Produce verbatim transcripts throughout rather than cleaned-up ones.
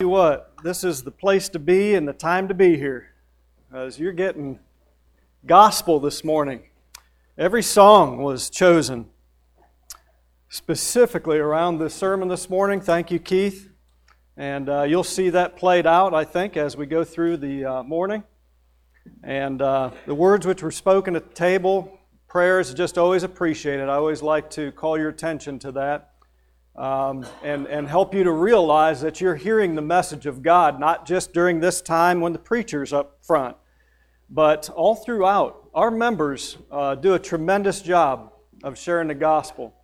You what, this is the place to be and the time to be here, as you're getting gospel this morning. Every song was chosen specifically around this sermon this morning. Thank you, Keith. And uh, you'll see that played out, I think, as we go through the uh, morning. And uh, the words which were spoken at the table, prayers, just always appreciated. I always like to call your attention to that. Um, and, and help you to realize that you're hearing the message of God, not just during this time when the preacher's up front, but all throughout. Our members uh, do a tremendous job of sharing the gospel.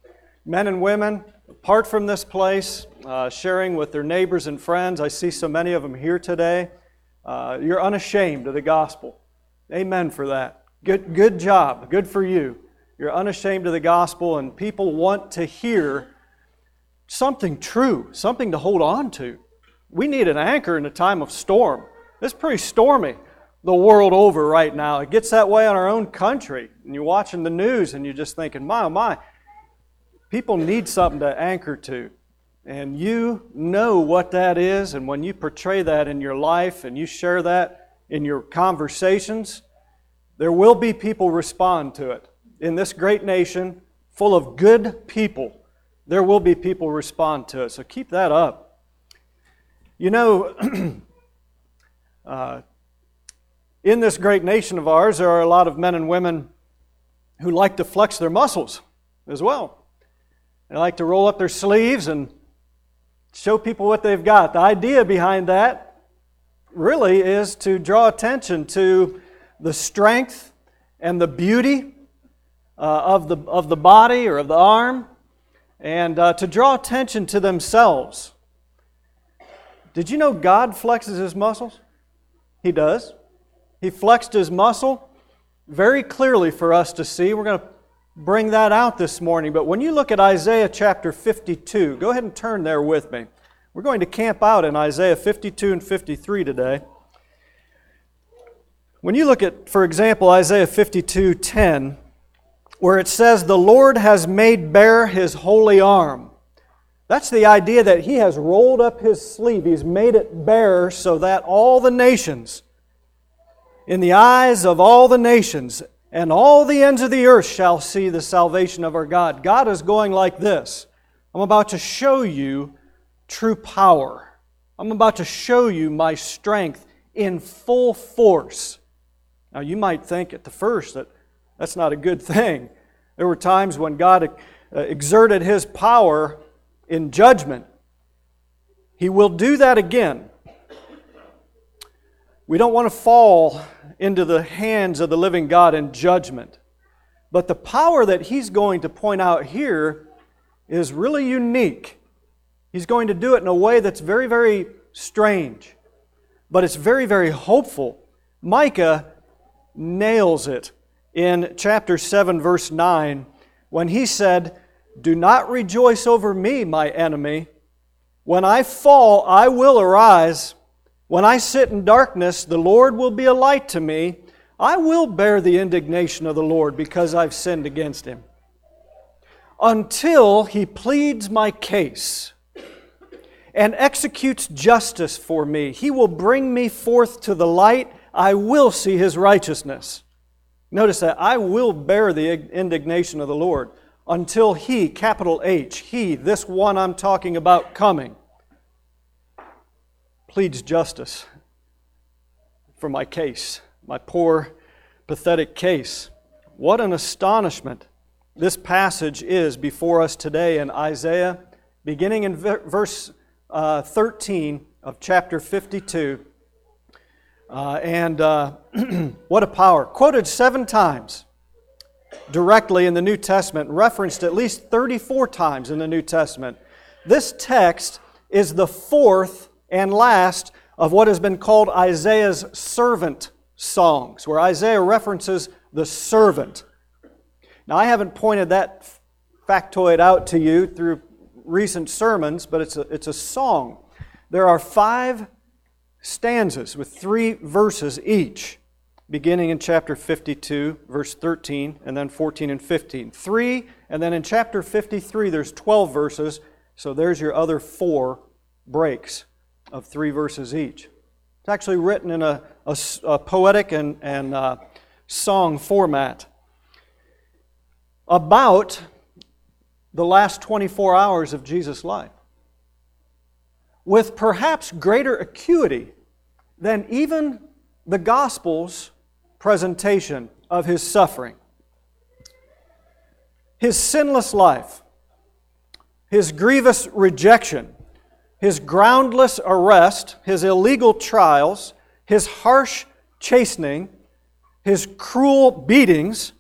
Men and women, apart from this place, uh, sharing with their neighbors and friends. I see so many of them here today. Uh, you're unashamed of the gospel. Amen for that. Good, good job. Good for you. You're unashamed of the gospel, and people want to hear something true, something to hold on to. We need an anchor in a time of storm. It's pretty stormy the world over right now. It gets that way in our own country. And you're watching the news and you're just thinking, my, oh my, people need something to anchor to. And you know what that is. And when you portray that in your life and you share that in your conversations, there will be people respond to it. In this great nation full of good people, there will be people respond to it, so keep that up. You know, uh, in this great nation of ours, there are a lot of men and women who like to flex their muscles as well. They like to roll up their sleeves and show people what they've got. The idea behind that really is to draw attention to the strength and the beauty uh, of the of the body or of the arm, and uh, to draw attention to themselves. Did you know God flexes His muscles? He does. He flexed His muscle very clearly for us to see. We're going to bring that out this morning. But when you look at Isaiah chapter fifty-two, go ahead and turn there with me. We're going to camp out in Isaiah fifty-two and fifty-three today. When you look at, for example, Isaiah fifty-two ten, where it says, "The Lord has made bare His holy arm." That's the idea that He has rolled up His sleeve. He's made it bare so that all the nations, in the eyes of all the nations, and all the ends of the earth shall see the salvation of our God. God is going like this. I'm about to show you true power. I'm about to show you my strength in full force. Now you might think at the first that that's not a good thing. There were times when God exerted His power in judgment. He will do that again. We don't want to fall into the hands of the living God in judgment. But the power that He's going to point out here is really unique. He's going to do it in a way that's very, very strange. But it's very, very hopeful. Micah nails it in chapter seven, verse nine, when he said, "Do not rejoice over me, my enemy. When I fall, I will arise. When I sit in darkness, the Lord will be a light to me. I will bear the indignation of the Lord because I've sinned against Him. Until He pleads my case and executes justice for me, He will bring me forth to the light. I will see His righteousness." Notice that, I will bear the indignation of the Lord until He, capital H, He, this one I'm talking about coming, pleads justice for my case, my poor, pathetic case. What an astonishment this passage is before us today in Isaiah, beginning in verse uh, thirteen of chapter fifty-two. Uh, and uh, what a power. Quoted seven times directly in the New Testament, referenced at least thirty-four times in the New Testament. This text is the fourth and last of what has been called Isaiah's servant songs, where Isaiah references the servant. Now, I haven't pointed that factoid out to you through recent sermons, but it's a, it's a song. There are five stanzas with three verses each, beginning in chapter fifty-two, verse thirteen, and then fourteen and fifteen. Three, and then in chapter fifty-three, there's twelve verses, so there's your other four breaks of three verses each. It's actually written in a, a, a poetic and, and uh, song format. About the last twenty-four hours of Jesus' life, with perhaps greater acuity than even the Gospels' presentation of His suffering. His sinless life, His grievous rejection, His groundless arrest, His illegal trials, His harsh chastening, His cruel beatings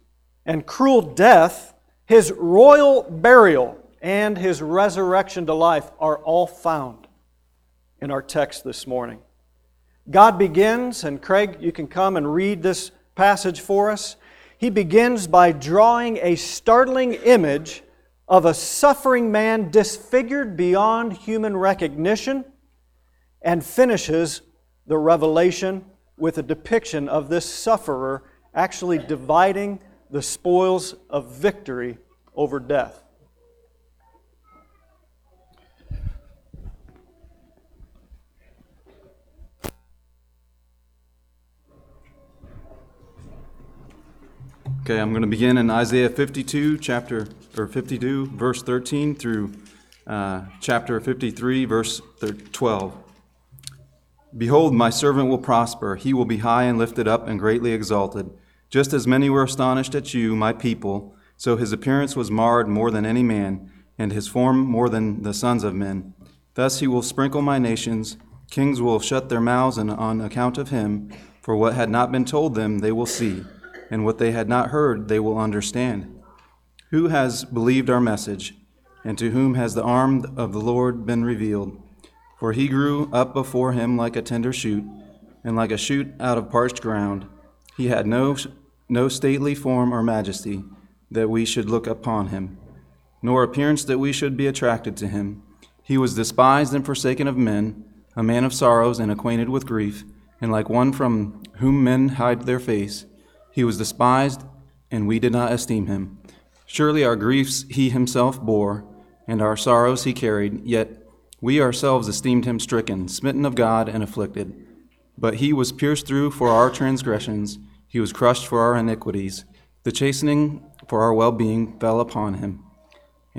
and cruel death, His royal burial, and His resurrection to life are all found in our text this morning. God begins, and Craig, you can come and read this passage for us. He begins by drawing a startling image of a suffering man disfigured beyond human recognition, and finishes the revelation with a depiction of this sufferer actually dividing the spoils of victory over death. Okay, I'm going to begin in Isaiah fifty-two, chapter or fifty-two, verse thirteen through uh, chapter fifty-three, verse twelve. Behold, my servant will prosper; he will be high and lifted up and greatly exalted. Just as many were astonished at you, my people, so his appearance was marred more than any man, and his form more than the sons of men. Thus he will sprinkle my nations. Kings will shut their mouths on account of him, for what had not been told them they will see, and what they had not heard they will understand. Who has believed our message, and to whom has the arm of the Lord been revealed? For he grew up before him like a tender shoot, and like a shoot out of parched ground. He had no No stately form or majesty that we should look upon him, nor appearance that we should be attracted to him. He was despised and forsaken of men, a man of sorrows and acquainted with grief, and like one from whom men hide their face. He was despised, and we did not esteem him. Surely our griefs he himself bore, and our sorrows he carried, yet we ourselves esteemed him stricken, smitten of God, and afflicted. But he was pierced through for our transgressions, he was crushed for our iniquities. The chastening for our well-being fell upon him,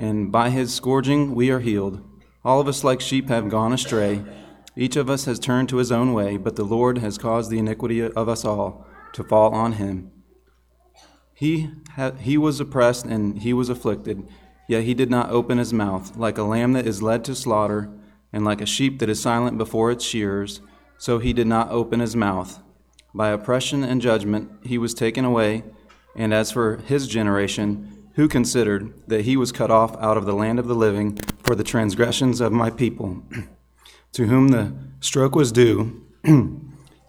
and by his scourging we are healed. All of us like sheep have gone astray. Each of us has turned to his own way, but the Lord has caused the iniquity of us all to fall on him. He ha- he was oppressed and he was afflicted, yet he did not open his mouth. Like a lamb that is led to slaughter, and like a sheep that is silent before its shearers, so he did not open his mouth. By oppression and judgment he was taken away, and as for his generation, who considered that he was cut off out of the land of the living for the transgressions of my people, to whom the stroke was due,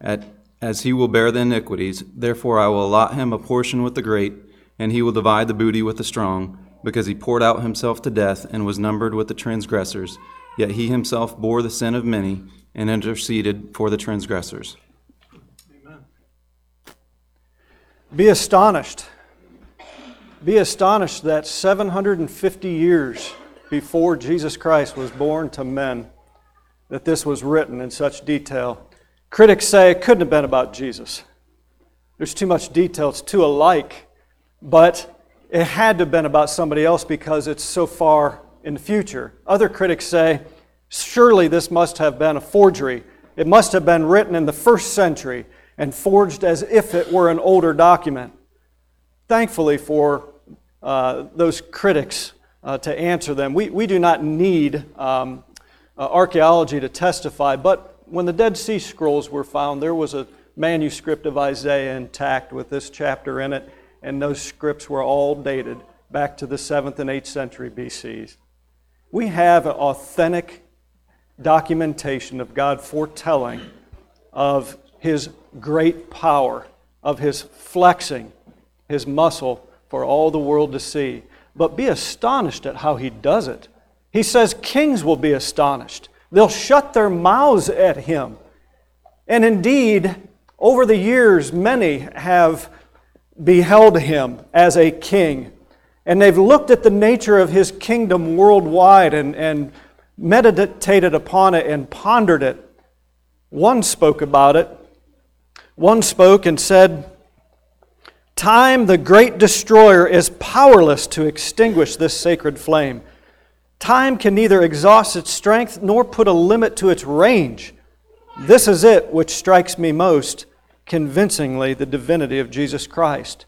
at, as he will bear the iniquities. Therefore I will allot him a portion with the great, and he will divide the booty with the strong, because he poured out himself to death and was numbered with the transgressors. Yet he himself bore the sin of many and interceded for the transgressors. Be astonished. Be astonished that seven hundred fifty years before Jesus Christ was born to men, that this was written in such detail. Critics say it couldn't have been about Jesus. There's too much detail, it's too alike. But it had to have been about somebody else because it's so far in the future. Other critics say, surely this must have been a forgery. It must have been written in the first century and forged as if it were an older document. Thankfully for uh, those critics uh, to answer them, we, we do not need um, uh, archaeology to testify, but when the Dead Sea Scrolls were found, there was a manuscript of Isaiah intact with this chapter in it, and those scripts were all dated back to the seventh and eighth century B Cs. We have an authentic documentation of God foretelling of His great power, of His flexing, His muscle for all the world to see. But be astonished at how He does it. He says kings will be astonished. They'll shut their mouths at Him. And indeed, over the years, many have beheld Him as a king. And they've looked at the nature of His kingdom worldwide and, and meditated upon it and pondered it. One spoke about it. One spoke and said, "Time, the great destroyer, is powerless to extinguish this sacred flame. Time can neither exhaust its strength nor put a limit to its range. This is it which strikes me most convincingly, the divinity of Jesus Christ."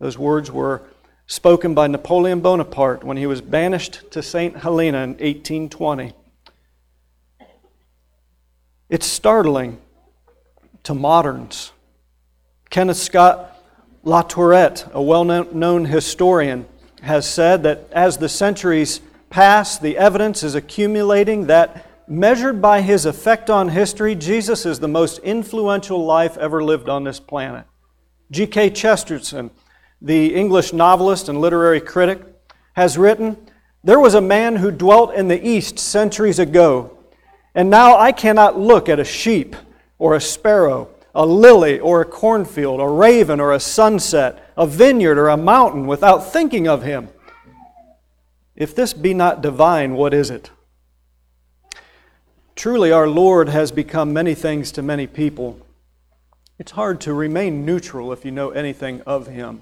Those words were spoken by Napoleon Bonaparte when he was banished to Saint Helena in eighteen twenty. It's startling to moderns. Kenneth Scott LaTourette, a well-known historian, has said that as the centuries pass, the evidence is accumulating that, measured by His effect on history, Jesus is the most influential life ever lived on this planet. G K Chesterton, the English novelist and literary critic, has written, "There was a man who dwelt in the East centuries ago, and now I cannot look at a sheep or a sparrow, a lily or a cornfield, a raven or a sunset, a vineyard or a mountain without thinking of Him. If this be not divine, what is it?" Truly, our Lord has become many things to many people. It's hard to remain neutral if you know anything of Him.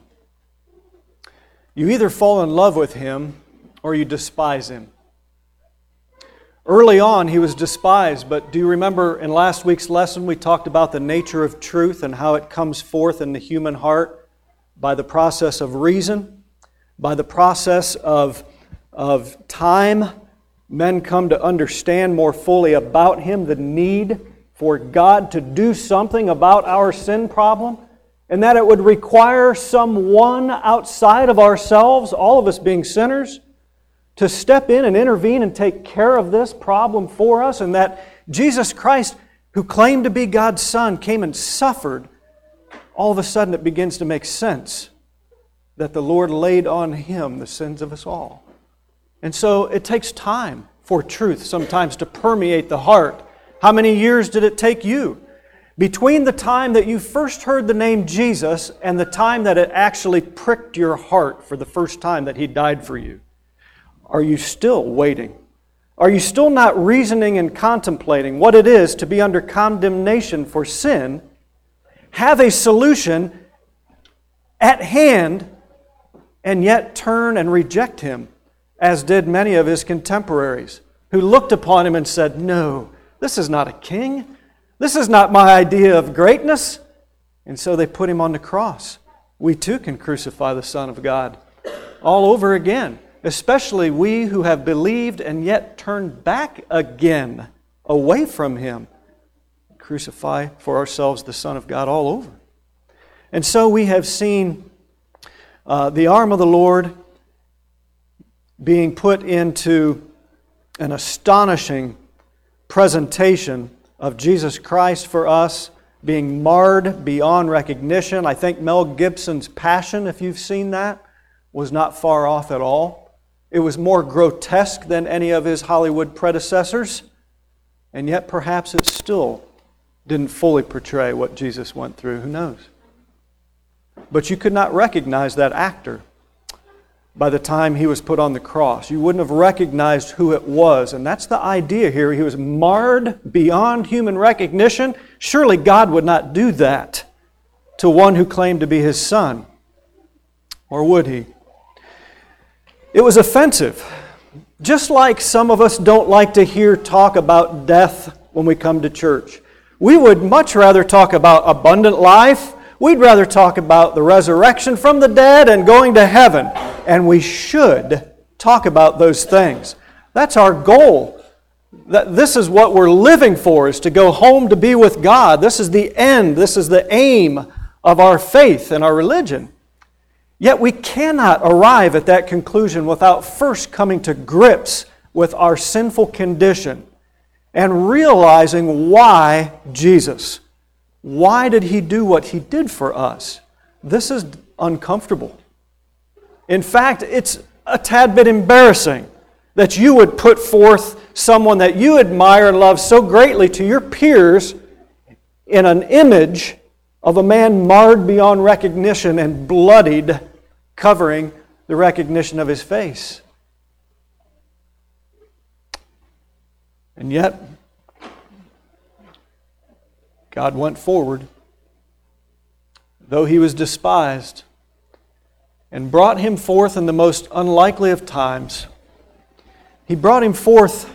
You either fall in love with Him or you despise Him. Early on, He was despised, but do you remember in last week's lesson we talked about the nature of truth and how it comes forth in the human heart by the process of reason, by the process of Of time, men come to understand more fully about Him, the need for God to do something about our sin problem, and that it would require someone outside of ourselves, all of us being sinners, to step in and intervene and take care of this problem for us, and that Jesus Christ, who claimed to be God's Son, came and suffered. All of a sudden it begins to make sense that the Lord laid on Him the sins of us all. And so it takes time for truth sometimes to permeate the heart. How many years did it take you? Between the time that you first heard the name Jesus and the time that it actually pricked your heart for the first time that He died for you. Are you still waiting? Are you still not reasoning and contemplating what it is to be under condemnation for sin, have a solution at hand, and yet turn and reject Him? As did many of His contemporaries, who looked upon Him and said, "No, this is not a king. This is not my idea of greatness." And so they put Him on the cross. We too can crucify the Son of God all over again, especially we who have believed and yet turned back again away from Him. Crucify for ourselves the Son of God all over. And so we have seen uh, the arm of the Lord being put into an astonishing presentation of Jesus Christ for us, being marred beyond recognition. I think Mel Gibson's Passion, if you've seen that, was not far off at all. It was more grotesque than any of his Hollywood predecessors, and yet perhaps it still didn't fully portray what Jesus went through. Who knows? But you could not recognize that actor by the time He was put on the cross. You wouldn't have recognized who it was. And that's the idea here. He was marred beyond human recognition. Surely God would not do that to one who claimed to be His Son. Or would He? It was offensive. Just like some of us don't like to hear talk about death when we come to church. We would much rather talk about abundant life. We'd rather talk about the resurrection from the dead and going to heaven. And we should talk about those things. That's our goal. That this is what we're living for, is to go home to be with God. This is the end. This is the aim of our faith and our religion. Yet we cannot arrive at that conclusion without first coming to grips with our sinful condition and realizing why Jesus. Why did he do what he did for us? This is uncomfortable. In fact, it's a tad bit embarrassing that you would put forth someone that you admire and love so greatly to your peers in an image of a man marred beyond recognition and bloodied, covering the recognition of his face. And yet, God went forward, though he was despised, and brought him forth in the most unlikely of times. He brought him forth,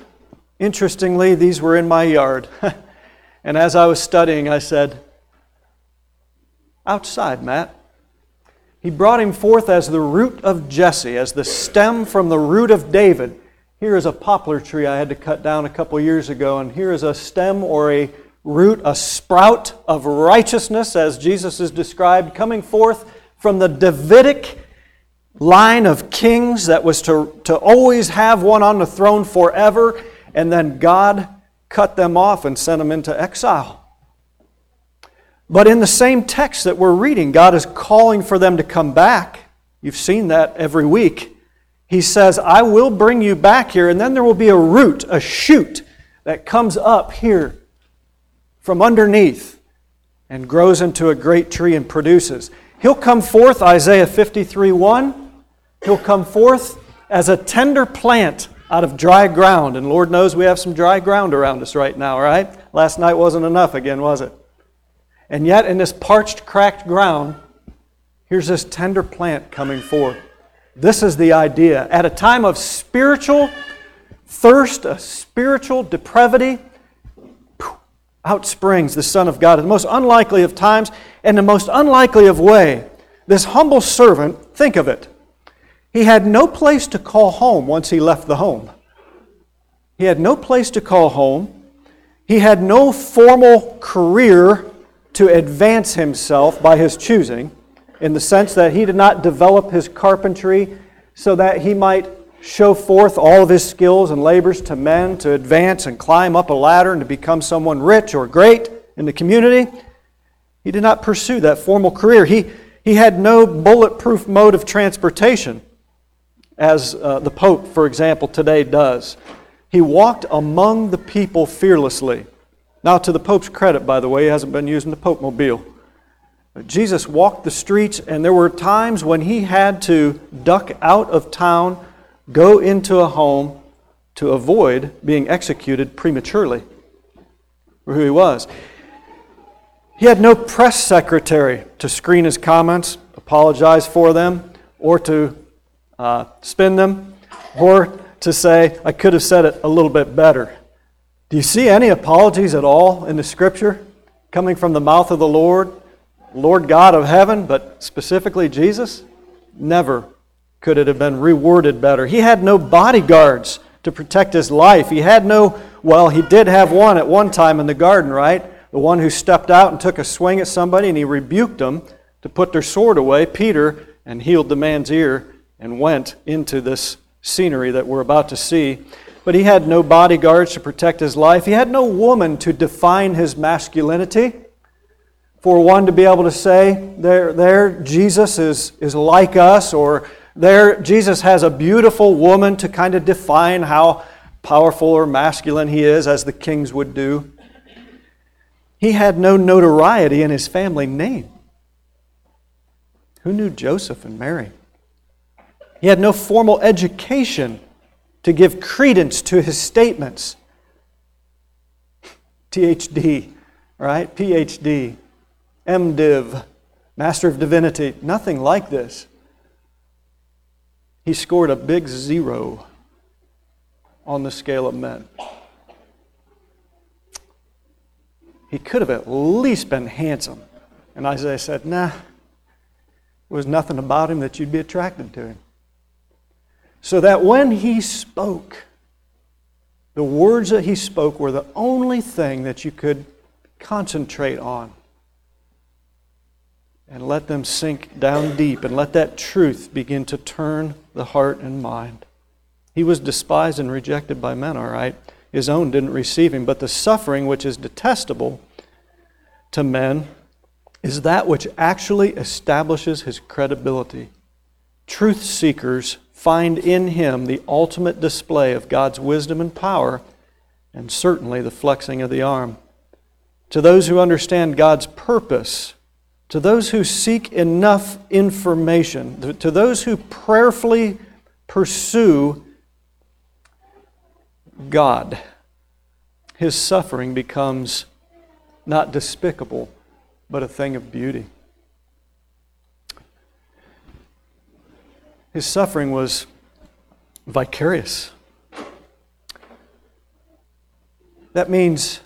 interestingly, these were in my yard. And as I was studying, I said, outside, Matt. He brought him forth as the root of Jesse, as the stem from the root of David. Here is a poplar tree I had to cut down a couple years ago, and here is a stem or a root, a sprout of righteousness, as Jesus is described, coming forth from the Davidic line of kings that was to, to always have one on the throne forever, and then God cut them off and sent them into exile. But in the same text that we're reading, God is calling for them to come back. You've seen that every week. He says, I will bring you back here, and then there will be a root, a shoot, that comes up here from underneath and grows into a great tree and produces. He'll come forth, Isaiah fifty-three one, he'll come forth as a tender plant out of dry ground. And Lord knows we have some dry ground around us right now, right? Last night wasn't enough again, was it? And yet in this parched, cracked ground, here's this tender plant coming forth. This is the idea. At a time of spiritual thirst, a spiritual depravity, out springs the Son of God in the most unlikely of times and the most unlikely of way. This humble servant, think of it. He had no place to call home once he left the home. He had no place to call home. He had no formal career to advance himself by his choosing, in the sense that he did not develop his carpentry so that he might show forth all of his skills and labors to men to advance and climb up a ladder and to become someone rich or great in the community. He did not pursue that formal career. He, he had no bulletproof mode of transportation, as uh, the Pope, for example, today does. He walked among the people fearlessly. Now, to the Pope's credit, by the way, he hasn't been using the Pope mobile. But Jesus walked the streets, and there were times when he had to duck out of town, go into a home to avoid being executed prematurely for who he was. He had no press secretary to screen his comments, apologize for them, or to uh, spin them, or to say, I could have said it a little bit better. Do you see any apologies at all in the Scripture coming from the mouth of the Lord, Lord God of heaven, but specifically Jesus? Never. Could it have been reworded better? He had no bodyguards to protect his life. He had no, well, he did have one at one time in the garden, right? The one who stepped out and took a swing at somebody, and he rebuked them to put their sword away, Peter, and healed the man's ear and went into this scenery that we're about to see. But he had no bodyguards to protect his life. He had no woman to define his masculinity. For one to be able to say, there, there, Jesus is, is like us, or there, Jesus has a beautiful woman to kind of define how powerful or masculine he is, as the kings would do. He had no notoriety in his family name. Who knew Joseph and Mary? He had no formal education to give credence to his statements. T H D, right? P H D, M Div, Master of Divinity, nothing like this. He scored a big zero on the scale of men. He could have at least been handsome. And Isaiah said, nah, there was nothing about him that you'd be attracted to him. So that when he spoke, the words that he spoke were the only thing that you could concentrate on. And let them sink down deep, and let that truth begin to turn the heart and mind. He was despised and rejected by men, all right. his own didn't receive him. But the suffering which is detestable to men is that which actually establishes his credibility. Truth seekers find in him the ultimate display of God's wisdom and power, and certainly the flexing of the arm. To those who understand God's purpose, to those who seek enough information, to those who prayerfully pursue God, his suffering becomes not despicable, but a thing of beauty. His suffering was vicarious. That means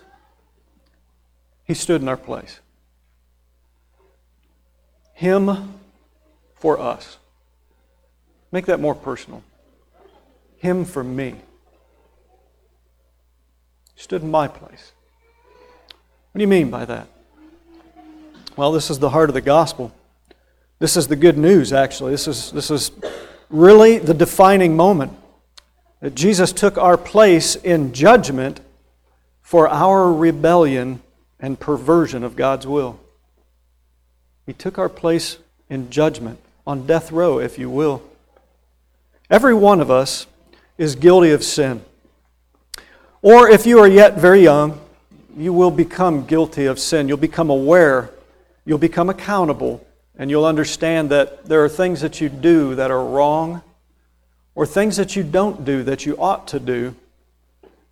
he stood in our place. Him for us. Make that more personal. Him for me. He stood in my place. What do you mean by that? Well, this is the heart of the gospel. This is the good news, actually. This is, this is really the defining moment. That Jesus took our place in judgment for our rebellion and perversion of God's will. He took our place in judgment, on death row, if you will. Every one of us is guilty of sin. Or if you are yet very young, you will become guilty of sin. You'll become aware. You'll become accountable. And you'll understand that there are things that you do that are wrong, or things that you don't do that you ought to do,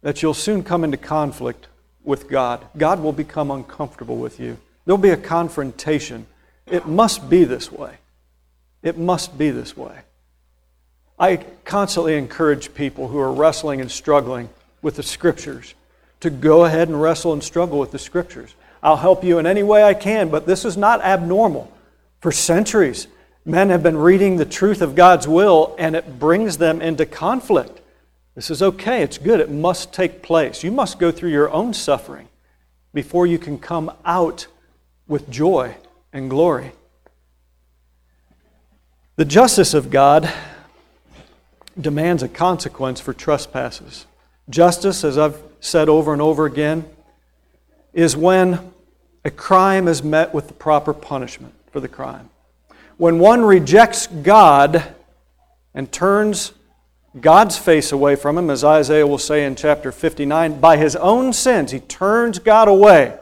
that you'll soon come into conflict with God. God will become uncomfortable with you. There'll be a confrontation. It must be this way. It must be this way. I constantly encourage people who are wrestling and struggling with the Scriptures to go ahead and wrestle and struggle with the Scriptures. I'll help you in any way I can, but this is not abnormal. For centuries, men have been reading the truth of God's will, and it brings them into conflict. This is okay. It's good. It must take place. You must go through your own suffering before you can come out with joy and glory. The justice of God demands a consequence for trespasses. Justice, as I've said over and over again, is when a crime is met with the proper punishment for the crime. When one rejects God and turns God's face away from him, as Isaiah will say in chapter fifty-nine, by his own sins, he turns God away.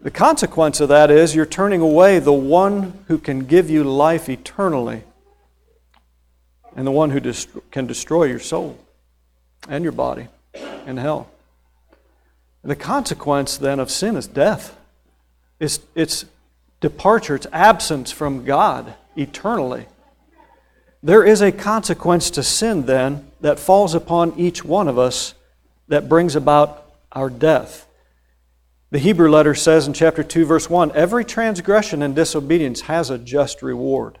The consequence of that is you're turning away the one who can give you life eternally and the one who dest- can destroy your soul and your body in hell. The consequence then of sin is death. It's, it's departure, it's absence from God eternally. There is a consequence to sin then that falls upon each one of us that brings about our death. The Hebrew letter says in chapter two, verse one, every transgression and disobedience has a just reward.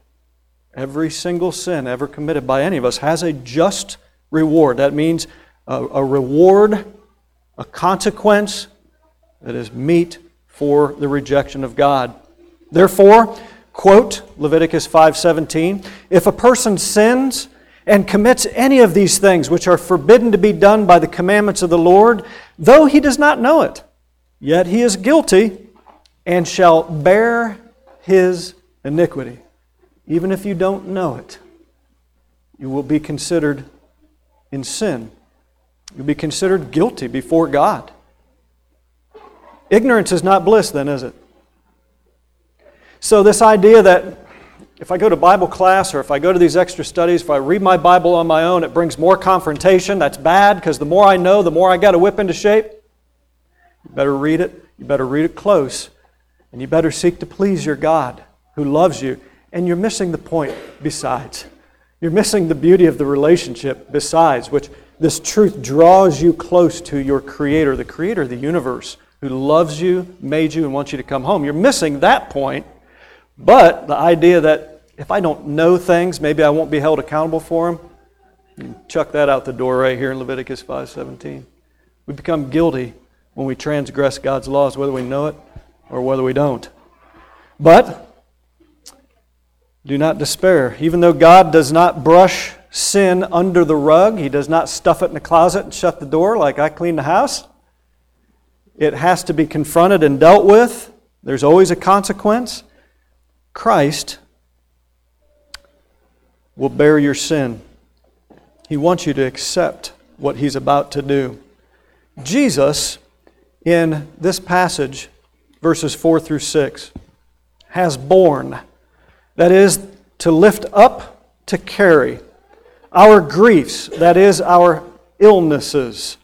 Every single sin ever committed by any of us has a just reward. That means a, a reward, a consequence that is meet for the rejection of God. Therefore, quote Leviticus five seventeen, if a person sins and commits any of these things which are forbidden to be done by the commandments of the Lord, though he does not know it, yet he is guilty and shall bear his iniquity. Even if you don't know it, you will be considered in sin. You'll be considered guilty before God. Ignorance is not bliss then, is it? So this idea that if I go to Bible class or if I go to these extra studies, if I read my Bible on my own, it brings more confrontation. That's bad, because the more I know, the more I got to whip into shape. You better read it. You better read it close. And you better seek to please your God who loves you. And you're missing the point besides. You're missing the beauty of the relationship besides, which this truth draws you close to your Creator, the Creator of the universe, who loves you, made you, and wants you to come home. You're missing that point. But the idea that if I don't know things, maybe I won't be held accountable for them, you chuck that out the door right here in Leviticus five seventeen. We become guilty when we transgress God's laws, whether we know it or whether we don't. But do not despair. Even though God does not brush sin under the rug. He does not stuff it in a closet and shut the door like I clean the house. It has to be confronted and dealt with. There's always a consequence. Christ will bear your sin. He wants you to accept what He's about to do. Jesus, in this passage, verses four through six, has borne, that is, to lift up, to carry, our griefs, that is, our illnesses,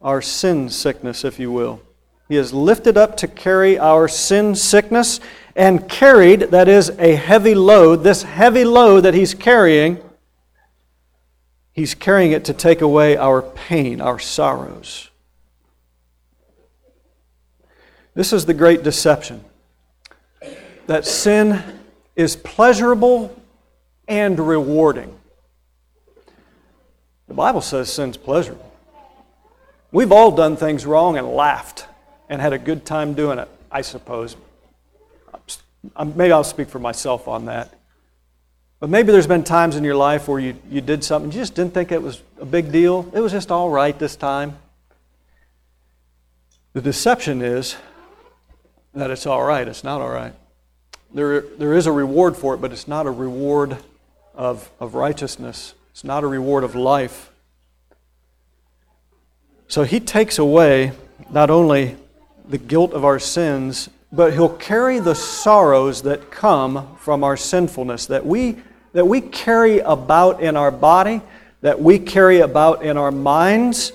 our sin sickness, if you will. He is lifted up to carry our sin sickness and carried, that is, a heavy load. This heavy load that He's carrying, He's carrying it to take away our pain, our sorrows. This is the great deception, that sin is pleasurable and rewarding. The Bible says sin's pleasurable. We've all done things wrong and laughed and had a good time doing it, I suppose. Maybe I'll speak for myself on that. But maybe there's been times in your life where you, you did something, you just didn't think it was a big deal. It was just all right this time. The deception is that it's all right. It's not all right. There, there is a reward for it, but it's not a reward of, of righteousness. It's not a reward of life. So He takes away not only the guilt of our sins, but He'll carry the sorrows that come from our sinfulness, that we, that we carry about in our body, that we carry about in our minds.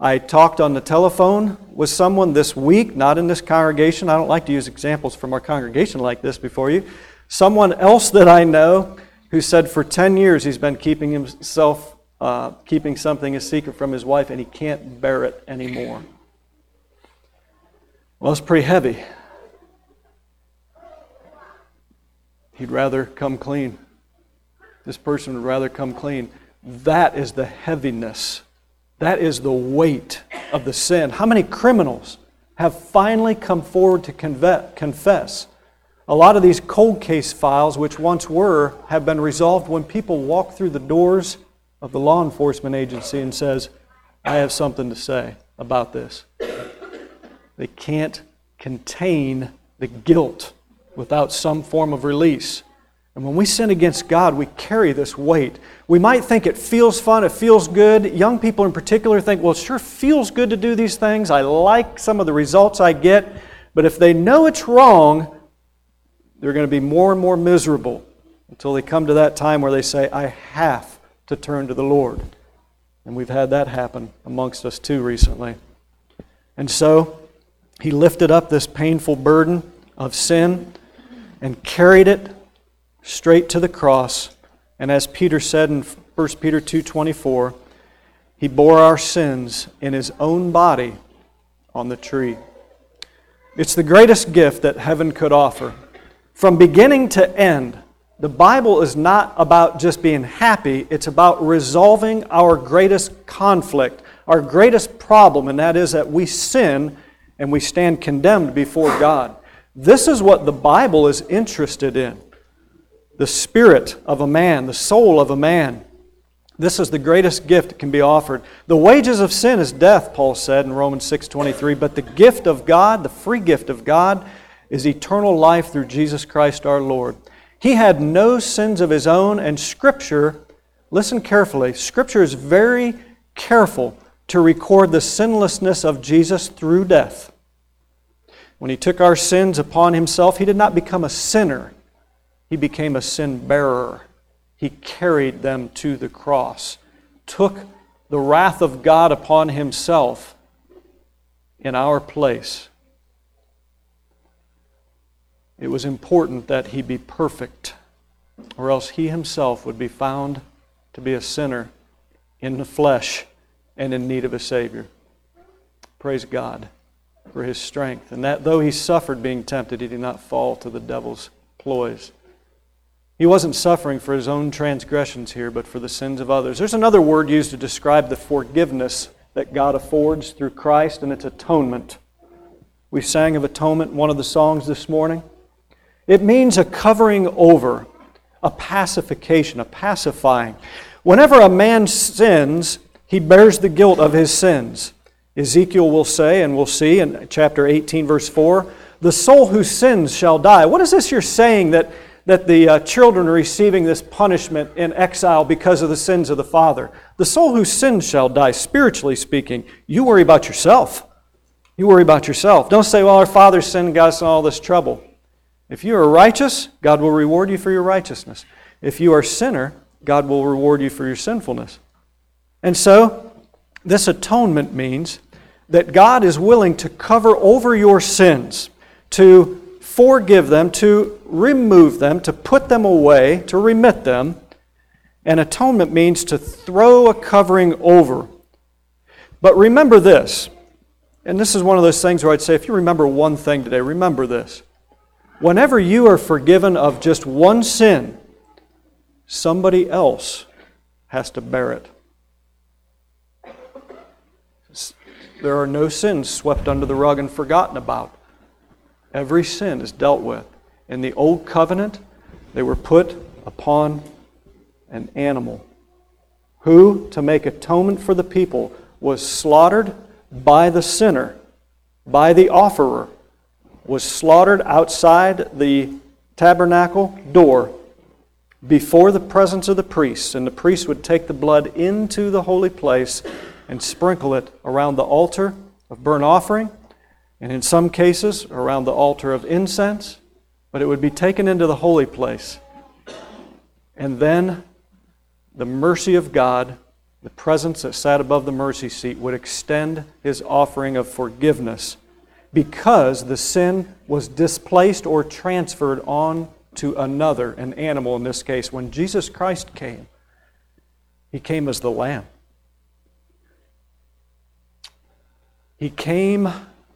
I talked on the telephone with someone this week, not in this congregation. I don't like to use examples from our congregation like this before you. Someone else that I know who said for ten years he's been keeping himself, uh, keeping something a secret from his wife, and he can't bear it anymore. Well, it's pretty heavy. He'd rather come clean. This person would rather come clean. That is the heaviness. That is the weight of the sin. How many criminals have finally come forward to confess? A lot of these cold case files, which once were, have been resolved when people walk through the doors of the law enforcement agency and says, I have something to say about this. They can't contain the guilt without some form of release. And when we sin against God, we carry this weight. We might think it feels fun, it feels good. Young people in particular think, well, it sure feels good to do these things. I like some of the results I get. But if they know it's wrong, they're going to be more and more miserable until they come to that time where they say, I have to turn to the Lord. And we've had that happen amongst us too recently. And so, He lifted up this painful burden of sin and carried it straight to the cross. And as Peter said in First Peter two twenty-four, He bore our sins in His own body on the tree. It's the greatest gift that heaven could offer. From beginning to end, the Bible is not about just being happy. It's about resolving our greatest conflict, our greatest problem, and that is that we sin and we stand condemned before God. This is what the Bible is interested in. The spirit of a man, the soul of a man. This is the greatest gift that can be offered. The wages of sin is death, Paul said in Romans six twenty-three, but the gift of God, the free gift of God, is eternal life through Jesus Christ our Lord. He had no sins of His own, and Scripture, listen carefully, Scripture is very careful to record the sinlessness of Jesus through death. When He took our sins upon Himself, He did not become a sinner. He became a sin bearer. He carried them to the cross, took the wrath of God upon Himself in our place. It was important that He be perfect, or else He Himself would be found to be a sinner in the flesh and in need of a Savior. Praise God for His strength. And that though He suffered being tempted, He did not fall to the devil's ploys. He wasn't suffering for His own transgressions here, but for the sins of others. There's another word used to describe the forgiveness that God affords through Christ, and it's atonement. We sang of atonement in one of the songs this morning. It means a covering over, a pacification, a pacifying. Whenever a man sins, he bears the guilt of his sins. Ezekiel will say, and we'll see in chapter eighteen, verse four, the soul who sins shall die. What is this you're saying that, that the uh, children are receiving this punishment in exile because of the sins of the father? The soul who sins shall die, spiritually speaking. You worry about yourself. You worry about yourself. Don't say, well, our father sinned, got us in all this trouble. If you are righteous, God will reward you for your righteousness. If you are a sinner, God will reward you for your sinfulness. And so, this atonement means that God is willing to cover over your sins, to forgive them, to remove them, to put them away, to remit them. And atonement means to throw a covering over. But remember this, and this is one of those things where I'd say, if you remember one thing today, remember this. Whenever you are forgiven of just one sin, somebody else has to bear it. There are no sins swept under the rug and forgotten about. Every sin is dealt with. In the old covenant, they were put upon an animal who, to make atonement for the people, was slaughtered by the sinner, by the offerer, was slaughtered outside the tabernacle door before the presence of the priests. And the priests would take the blood into the holy place and sprinkle it around the altar of burnt offering, and in some cases around the altar of incense, but it would be taken into the holy place. And then the mercy of God, the presence that sat above the mercy seat, would extend His offering of forgiveness because the sin was displaced or transferred on to another, an animal in this case. When Jesus Christ came, He came as the Lamb. He came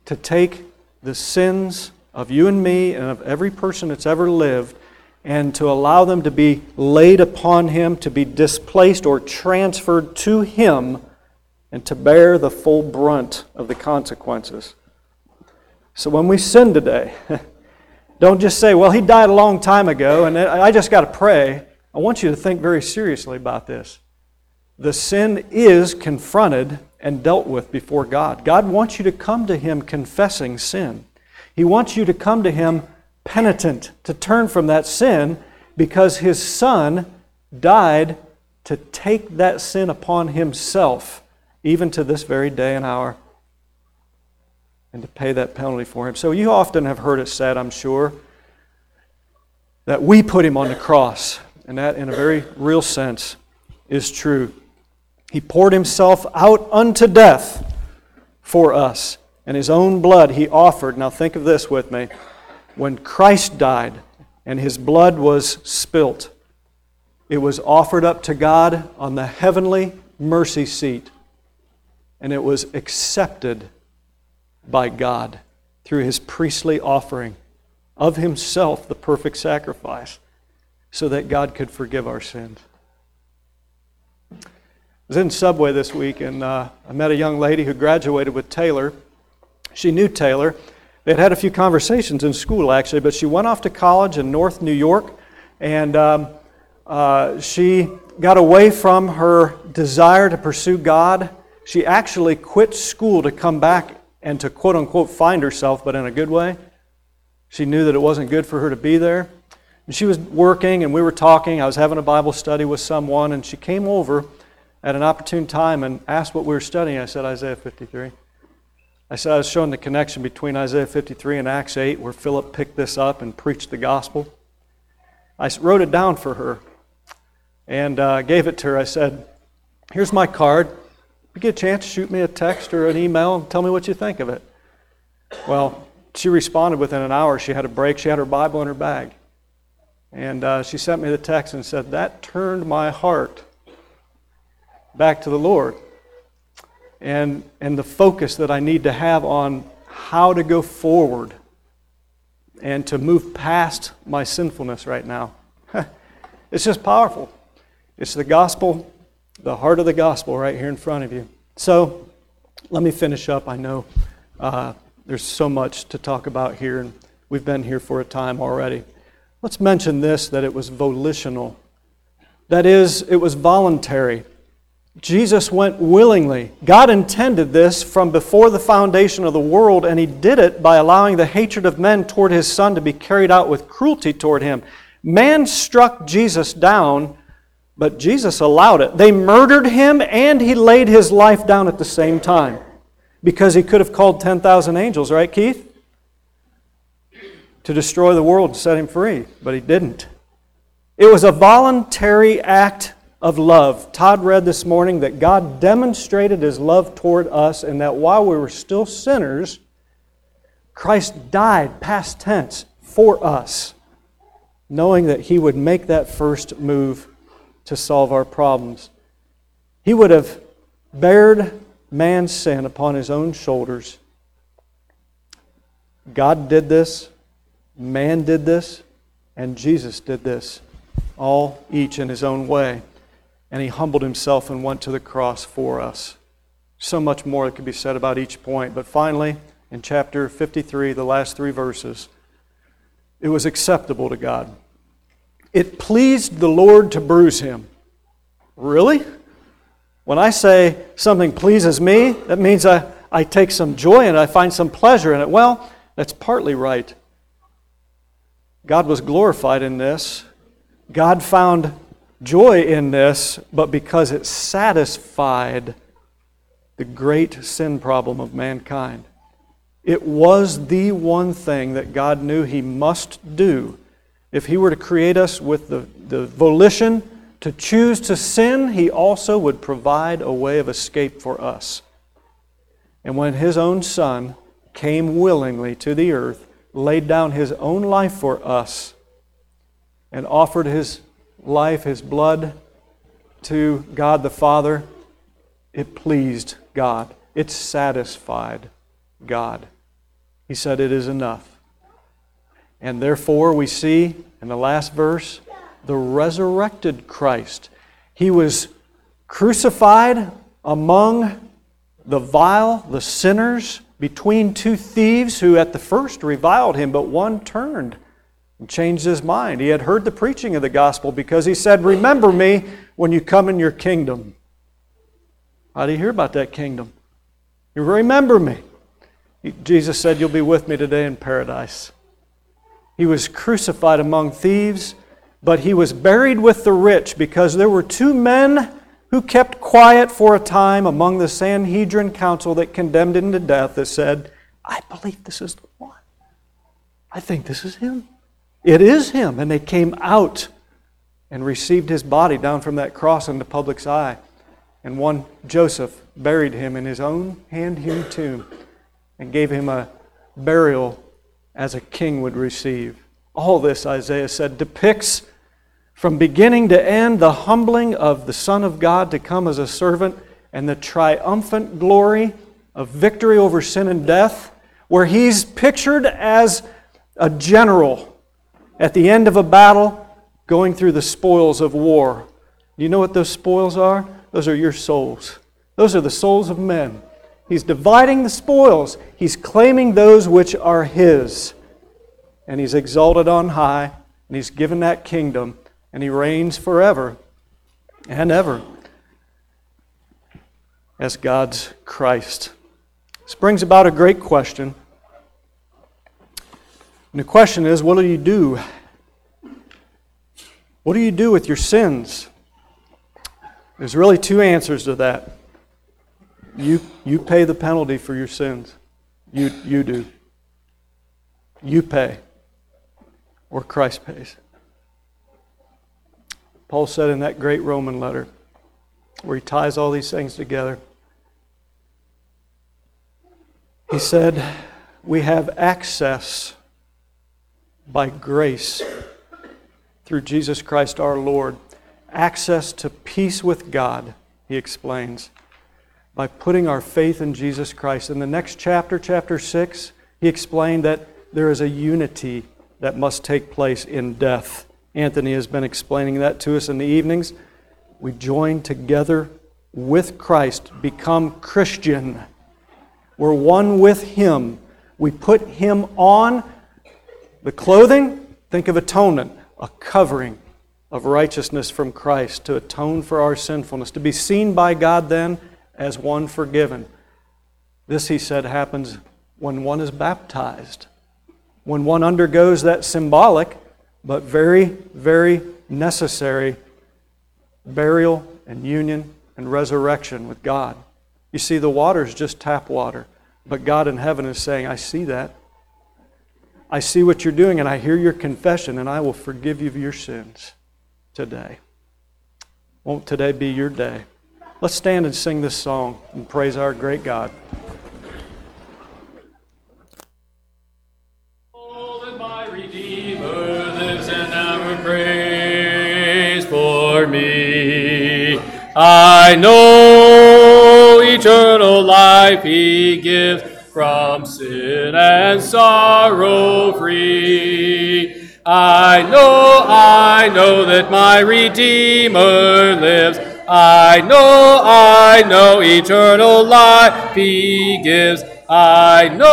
to take the sins of you and me and of every person that's ever lived and to allow them to be laid upon Him, to be displaced or transferred to Him, and to bear the full brunt of the consequences. So when we sin today, don't just say, well, He died a long time ago and I just got to pray. I want you to think very seriously about this. The sin is confronted and dealt with before God. God wants you to come to Him confessing sin. He wants you to come to Him penitent, to turn from that sin, because His Son died to take that sin upon Himself, even to this very day and hour, and to pay that penalty for Him. So you often have heard it said, I'm sure, that we put Him on the cross, and that in a very real sense is true. He poured Himself out unto death for us, and His own blood He offered. Now think of this with me. When Christ died and His blood was spilt, it was offered up to God on the heavenly mercy seat, and it was accepted by God through His priestly offering of Himself, the perfect sacrifice, so that God could forgive our sins. I was in Subway this week, and uh, I met a young lady who graduated with Taylor. She knew Taylor. They had had a few conversations in school, actually, but she went off to college in North New York, and um, uh, she got away from her desire to pursue God. She actually quit school to come back and to quote-unquote find herself, but in a good way. She knew that it wasn't good for her to be there. And she was working, and we were talking. I was having a Bible study with someone, and she came over at an opportune time and asked what we were studying. I said, Isaiah fifty-three. I said, I was showing the connection between Isaiah fifty-three and Acts eight, where Philip picked this up and preached the gospel. I wrote it down for her and uh, gave it to her. I said, here's my card. If you get a chance, shoot me a text or an email and tell me what you think of it. Well, she responded within an hour. She had a break. She had her Bible in her bag. And uh, she sent me the text and said, that turned my heart back to the Lord and and the focus that I need to have on how to go forward and to move past my sinfulness right now. It's just powerful. It's the gospel, the heart of the gospel right here in front of you. So let me finish up. I know uh, there's so much to talk about here, and we've been here for a time already. Let's mention this, that it was volitional. That is, it was voluntary. Jesus went willingly. God intended this from before the foundation of the world, and He did it by allowing the hatred of men toward His Son to be carried out with cruelty toward Him. Man struck Jesus down, but Jesus allowed it. They murdered Him, and He laid His life down at the same time. Because He could have called ten thousand angels, right, Keith? To destroy the world and set Him free, but He didn't. It was a voluntary act of love. Todd read this morning that God demonstrated His love toward us and that while we were still sinners, Christ died, past tense, for us, knowing that He would make that first move to solve our problems. He would have bared man's sin upon His own shoulders. God did this, man did this, and Jesus did this, all each in His own way. And He humbled Himself and went to the cross for us. So much more that could be said about each point. But finally, in chapter fifty-three, the last three verses, it was acceptable to God. It pleased the Lord to bruise Him. Really? When I say something pleases me, that means I, I take some joy in it, I find some pleasure in it. Well, that's partly right. God was glorified in this. God found joy in this, but because it satisfied the great sin problem of mankind. It was the one thing that God knew He must do. If He were to create us with the, the volition to choose to sin, He also would provide a way of escape for us. And when His own Son came willingly to the earth, laid down His own life for us, and offered His life, His blood, to God the Father, it pleased God. It satisfied God. He said, it is enough. And therefore we see in the last verse, the resurrected Christ. He was crucified among the vile, the sinners, between two thieves who at the first reviled Him, but one turned and changed his mind. He had heard the preaching of the gospel because He said, remember me when you come in your kingdom. How do you hear about that kingdom? You remember me. Jesus said, you'll be with me today in paradise. He was crucified among thieves, but He was buried with the rich because there were two men who kept quiet for a time among the Sanhedrin council that condemned Him to death that said, I believe this is the one. I think this is Him. It is Him. And they came out and received His body down from that cross in the public's eye. And one Joseph buried Him in his own hand-hewn tomb and gave Him a burial as a king would receive. All this, Isaiah said, depicts from beginning to end the humbling of the Son of God to come as a servant and the triumphant glory of victory over sin and death, where He's pictured as a general at the end of a battle, going through the spoils of war. You know what those spoils are? Those are your souls. Those are the souls of men. He's dividing the spoils. He's claiming those which are His. And He's exalted on high, and He's given that kingdom, and He reigns forever and ever as God's Christ. This brings about a great question. And the question is, what do you do? What do you do with your sins? There's really two answers to that. You, you pay the penalty for your sins. You, you do. You pay. Or Christ pays. Paul said in that great Roman letter, where he ties all these things together, he said, we have access by grace through Jesus Christ our Lord, access to peace with God, he explains, by putting our faith in Jesus Christ. In the next chapter, chapter six, he explained that there is a unity that must take place in death. Anthony has been explaining that to us in the evenings. We join together with Christ, become Christian. We're one with Him. We put Him on. The clothing, think of atonement, a covering. of righteousness from Christ to atone for our sinfulness, to be seen by God then as one forgiven. This, he said, happens when one is baptized, when one undergoes that symbolic but very, very necessary burial and union and resurrection with God. You see, the water is just tap water, but God in heaven is saying, I see that. I see what you're doing and I hear your confession and I will forgive you of your sins today. Won't today be your day? Let's stand and sing this song and praise our great God. Oh, that my Redeemer lives and I will praise for me. I know eternal life He gives. From sin and sorrow free. I know, I know that my Redeemer lives. I know, I know eternal life He gives. I know,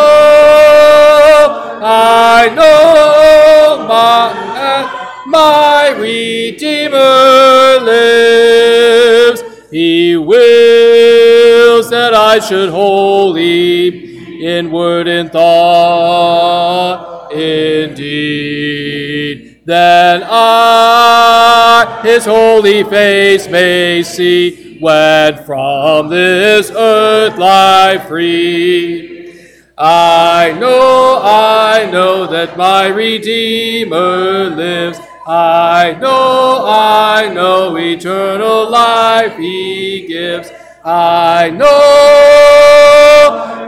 I know my, my Redeemer lives. He wills that I should wholly in word and thought, indeed, then I His holy face may see when from this earth life free. I know, I know that my Redeemer lives. I know, I know eternal life He gives. I know,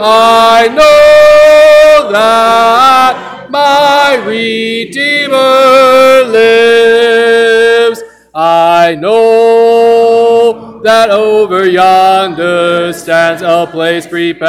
I know that my Redeemer lives. I know that over yonder stands a place prepared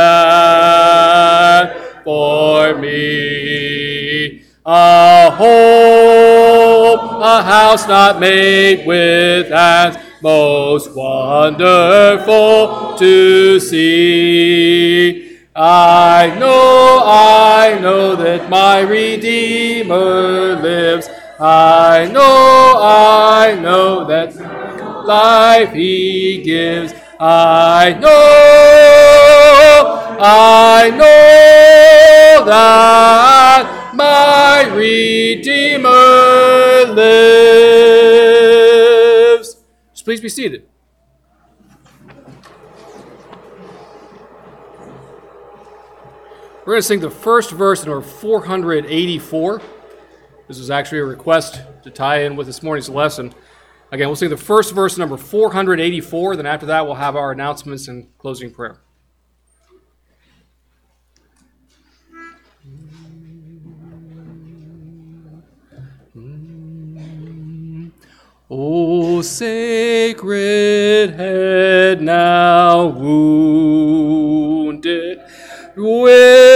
for me. A home, a house not made with hands, most wonderful to see. I know, I know that my Redeemer lives. I know, I know that life He gives. I know, I know that my Redeemer lives. Just please be seated. We're going to sing the first verse in number four eighty-four. This is actually a request to tie in with this morning's lesson. Again, we'll sing the first verse, number four eighty-four. Then after that, we'll have our announcements and closing prayer. O sacred head now wounded with